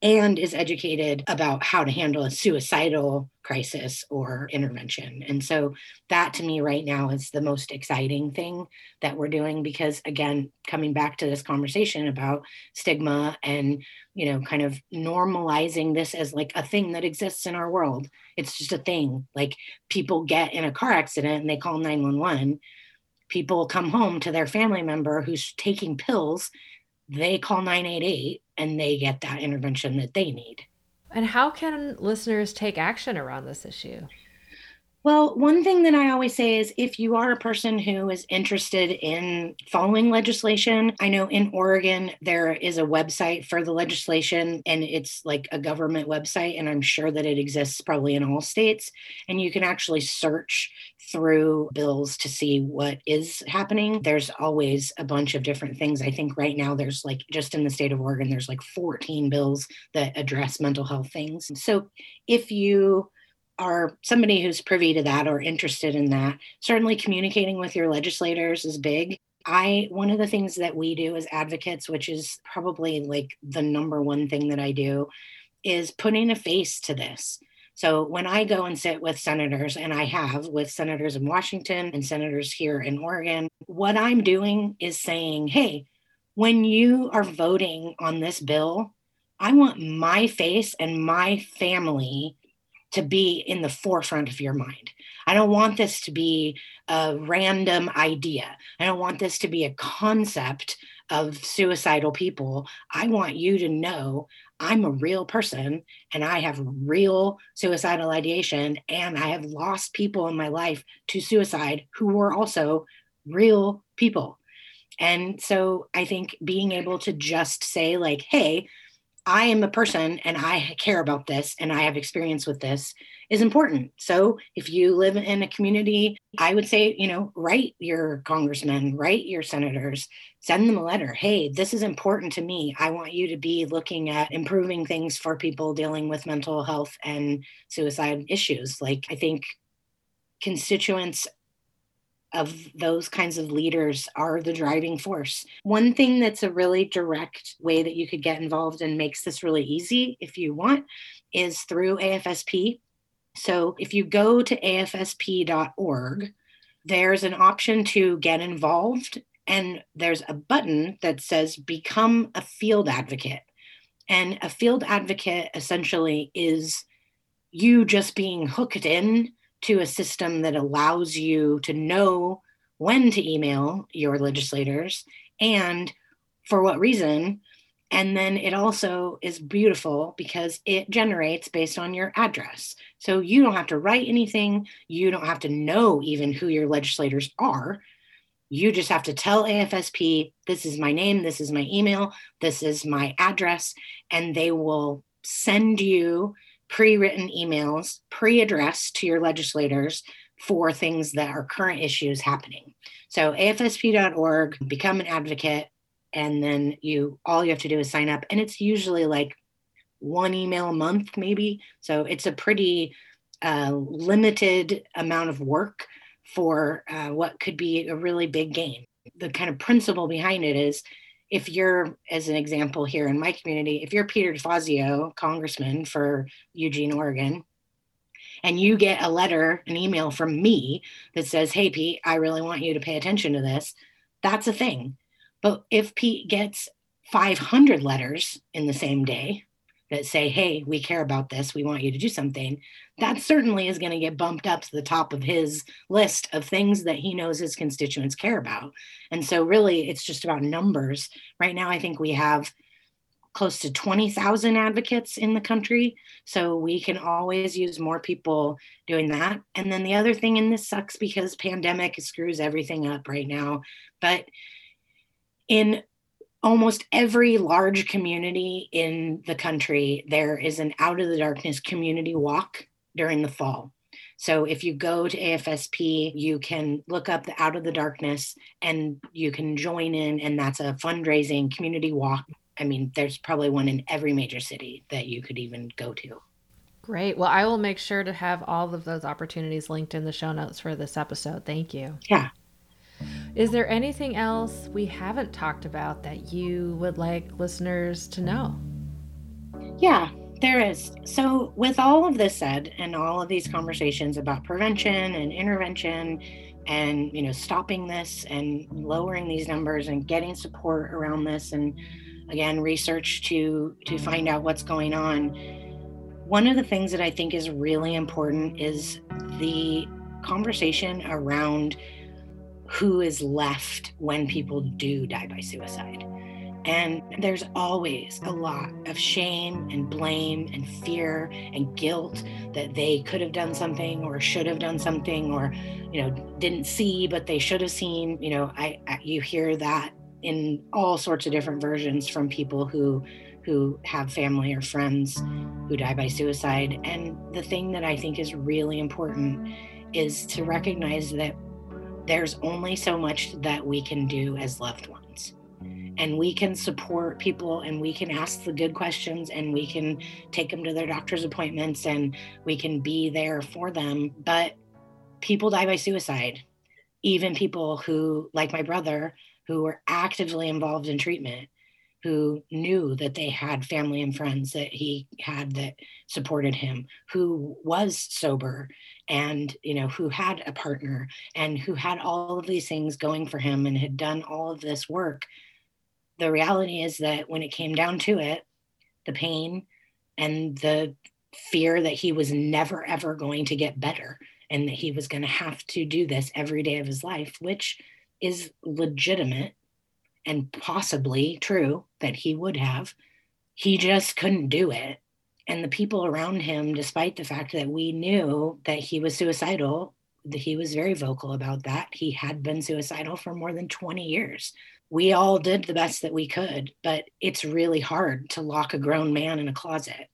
and is educated about how to handle a suicidal crisis or intervention. And so that to me right now is the most exciting thing that we're doing, because again, coming back to this conversation about stigma and, you know, kind of normalizing this as like a thing that exists in our world. It's just a thing. Like, people get in a car accident and they call 911. People come home to their family member who's taking pills. They call 988 and they get that intervention that they need. And how can listeners take action around this issue? Well, one thing that I always say is, if you are a person who is interested in following legislation, I know in Oregon, there is a website for the legislation, and it's like a government website, and I'm sure that it exists probably in all states. And you can actually search through bills to see what is happening. There's always a bunch of different things. I think right now there's like, just in the state of Oregon, there's like 14 bills that address mental health things. So if you are somebody who's privy to that or interested in that, certainly communicating with your legislators is big. One of the things that we do as advocates, which is probably like the number one thing that I do, is putting a face to this. So when I go and sit with senators, and I have with senators in Washington and senators here in Oregon, what I'm doing is saying, hey, when you are voting on this bill, I want my face and my family to be in the forefront of your mind. I don't want this to be a random idea. I don't want this to be a concept of suicidal people. I want you to know I'm a real person and I have real suicidal ideation, and I have lost people in my life to suicide who were also real people. And so I think being able to just say like, hey, I am a person and I care about this and I have experience with this is important. So if you live in a community, I would say, you know, write your congressmen, write your senators, send them a letter. Hey, this is important to me. I want you to be looking at improving things for people dealing with mental health and suicide issues. Like, I think constituents of those kinds of leaders are the driving force. One thing that's a really direct way that you could get involved and makes this really easy, if you want, is through AFSP. So if you go to afsp.org, there's an option to get involved, and there's a button that says become a field advocate. And a field advocate essentially is you just being hooked in to a system that allows you to know when to email your legislators and for what reason. And then it also is beautiful because it generates based on your address. So you don't have to write anything. You don't have to know even who your legislators are. You just have to tell AFSP, this is my name, this is my email, this is my address, and they will send you pre-written emails, pre-addressed to your legislators for things that are current issues happening. So afsp.org, become an advocate, and then all you have to do is sign up. And it's usually like one email a month, maybe. So it's a pretty limited amount of work for what could be a really big gain. The kind of principle behind it is, if you're, as an example here in my community, if you're Peter DeFazio, congressman for Eugene, Oregon, and you get a letter, an email from me that says, hey, Pete, I really want you to pay attention to this, that's a thing. But if Pete gets 500 letters in the same day that say, hey, we care about this, we want you to do something, that certainly is going to get bumped up to the top of his list of things that he knows his constituents care about. And so really, it's just about numbers. Right now, I think we have close to 20,000 advocates in the country. So we can always use more people doing that. And then the other thing, and this sucks because pandemic screws everything up right now, but in almost every large community in the country, there is an Out of the Darkness community walk during the fall. So if you go to AFSP, you can look up the Out of the Darkness and you can join in. And that's a fundraising community walk. I mean, there's probably one in every major city that you could even go to. Great. Well, I will make sure to have all of those opportunities linked in the show notes for this episode. Thank you. Yeah. Is there anything else we haven't talked about that you would like listeners to know? Yeah, there is. So with all of this said, and all of these conversations about prevention and intervention and, you know, stopping this and lowering these numbers and getting support around this, and again, research to find out what's going on. One of the things that I think is really important is the conversation around who is left when people do die by suicide. And there's always a lot of shame and blame and fear and guilt that they could have done something or should have done something, or, you know, didn't see, but they should have seen. You know, you hear that in all sorts of different versions from people who have family or friends who die by suicide. And the thing that I think is really important is to recognize that there's only so much that we can do as loved ones. And we can support people, and we can ask the good questions, and we can take them to their doctor's appointments, and we can be there for them. But people die by suicide. Even people who, like my brother, who were actively involved in treatment, who knew that they had family and friends that he had that supported him, who was sober, and, you know, who had a partner, and who had all of these things going for him and had done all of this work. The reality is that when it came down to it, the pain and the fear that he was never, ever going to get better, and that he was going to have to do this every day of his life, which is legitimate and possibly true that he would have, he just couldn't do it. And the people around him, despite the fact that we knew that he was suicidal, that he was very vocal about that. He had been suicidal for more than 20 years. We all did the best that we could, but it's really hard to lock a grown man in a closet.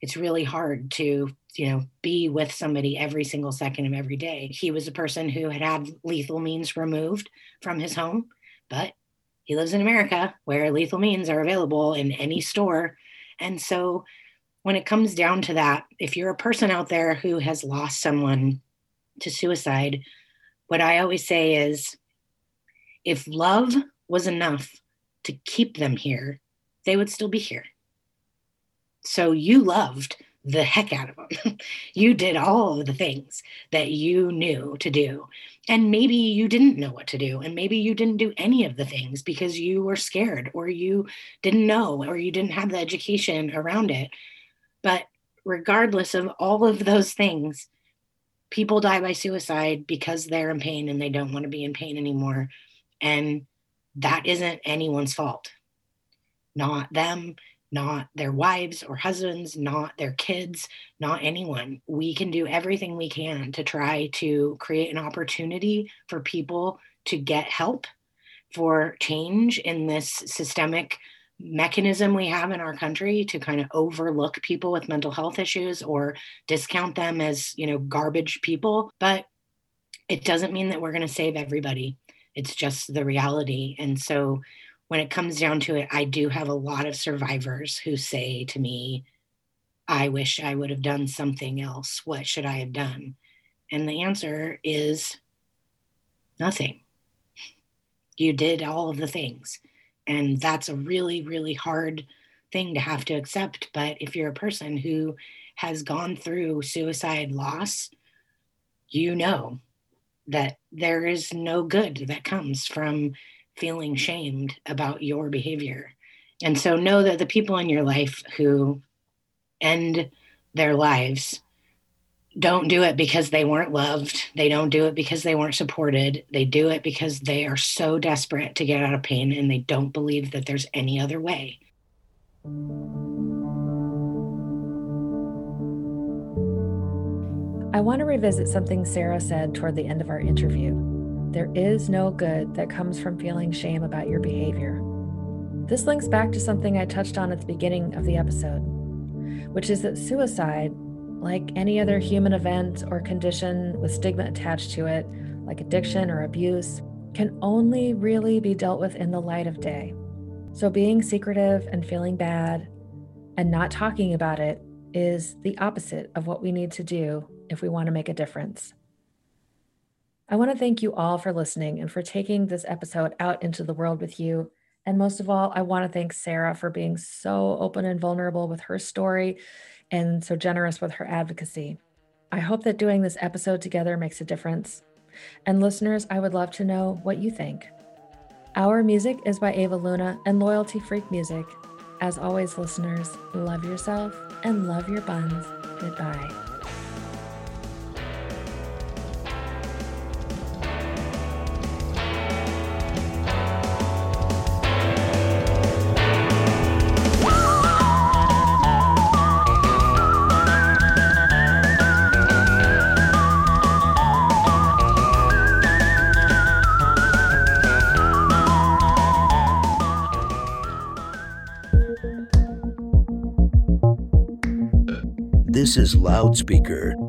It's really hard to, you know, be with somebody every single second of every day. He was a person who had had lethal means removed from his home, but he lives in America where lethal means are available in any store. And so when it comes down to that, if you're a person out there who has lost someone to suicide, what I always say is, if love was enough to keep them here, they would still be here. So you loved the heck out of them. You did all of the things that you knew to do. And maybe you didn't know what to do. And maybe you didn't do any of the things because you were scared, or you didn't know, or you didn't have the education around it. But regardless of all of those things, people die by suicide because they're in pain and they don't want to be in pain anymore. And that isn't anyone's fault. Not them. Not their wives or husbands, not their kids, not anyone. We can do everything we can to try to create an opportunity for people to get help, for change in this systemic mechanism we have in our country to kind of overlook people with mental health issues or discount them as, you know, garbage people. But it doesn't mean that we're going to save everybody. It's just the reality. And so when it comes down to it, I do have a lot of survivors who say to me, I wish I would have done something else. What should I have done? And the answer is nothing. You did all of the things. And that's a really, really hard thing to have to accept. But if you're a person who has gone through suicide loss, you know that there is no good that comes from feeling shamed about your behavior. And so know that the people in your life who end their lives don't do it because they weren't loved. They don't do it because they weren't supported. They do it because they are so desperate to get out of pain and they don't believe that there's any other way. I want to revisit something Sarah said toward the end of our interview. There is no good that comes from feeling shame about your behavior. This links back to something I touched on at the beginning of the episode, which is that suicide, like any other human event or condition with stigma attached to it, like addiction or abuse, can only really be dealt with in the light of day. So being secretive and feeling bad and not talking about it is the opposite of what we need to do if we want to make a difference. I want to thank you all for listening and for taking this episode out into the world with you And most of all, I want to thank Sarah for being so open and vulnerable with her story and so generous with her advocacy. I hope that doing this episode together makes a difference. And listeners, I would love to know what you think. Our music is by Ava Luna and Loyalty Freak Music. As always, listeners, love yourself and love your buns. Goodbye. This is Loudspeaker.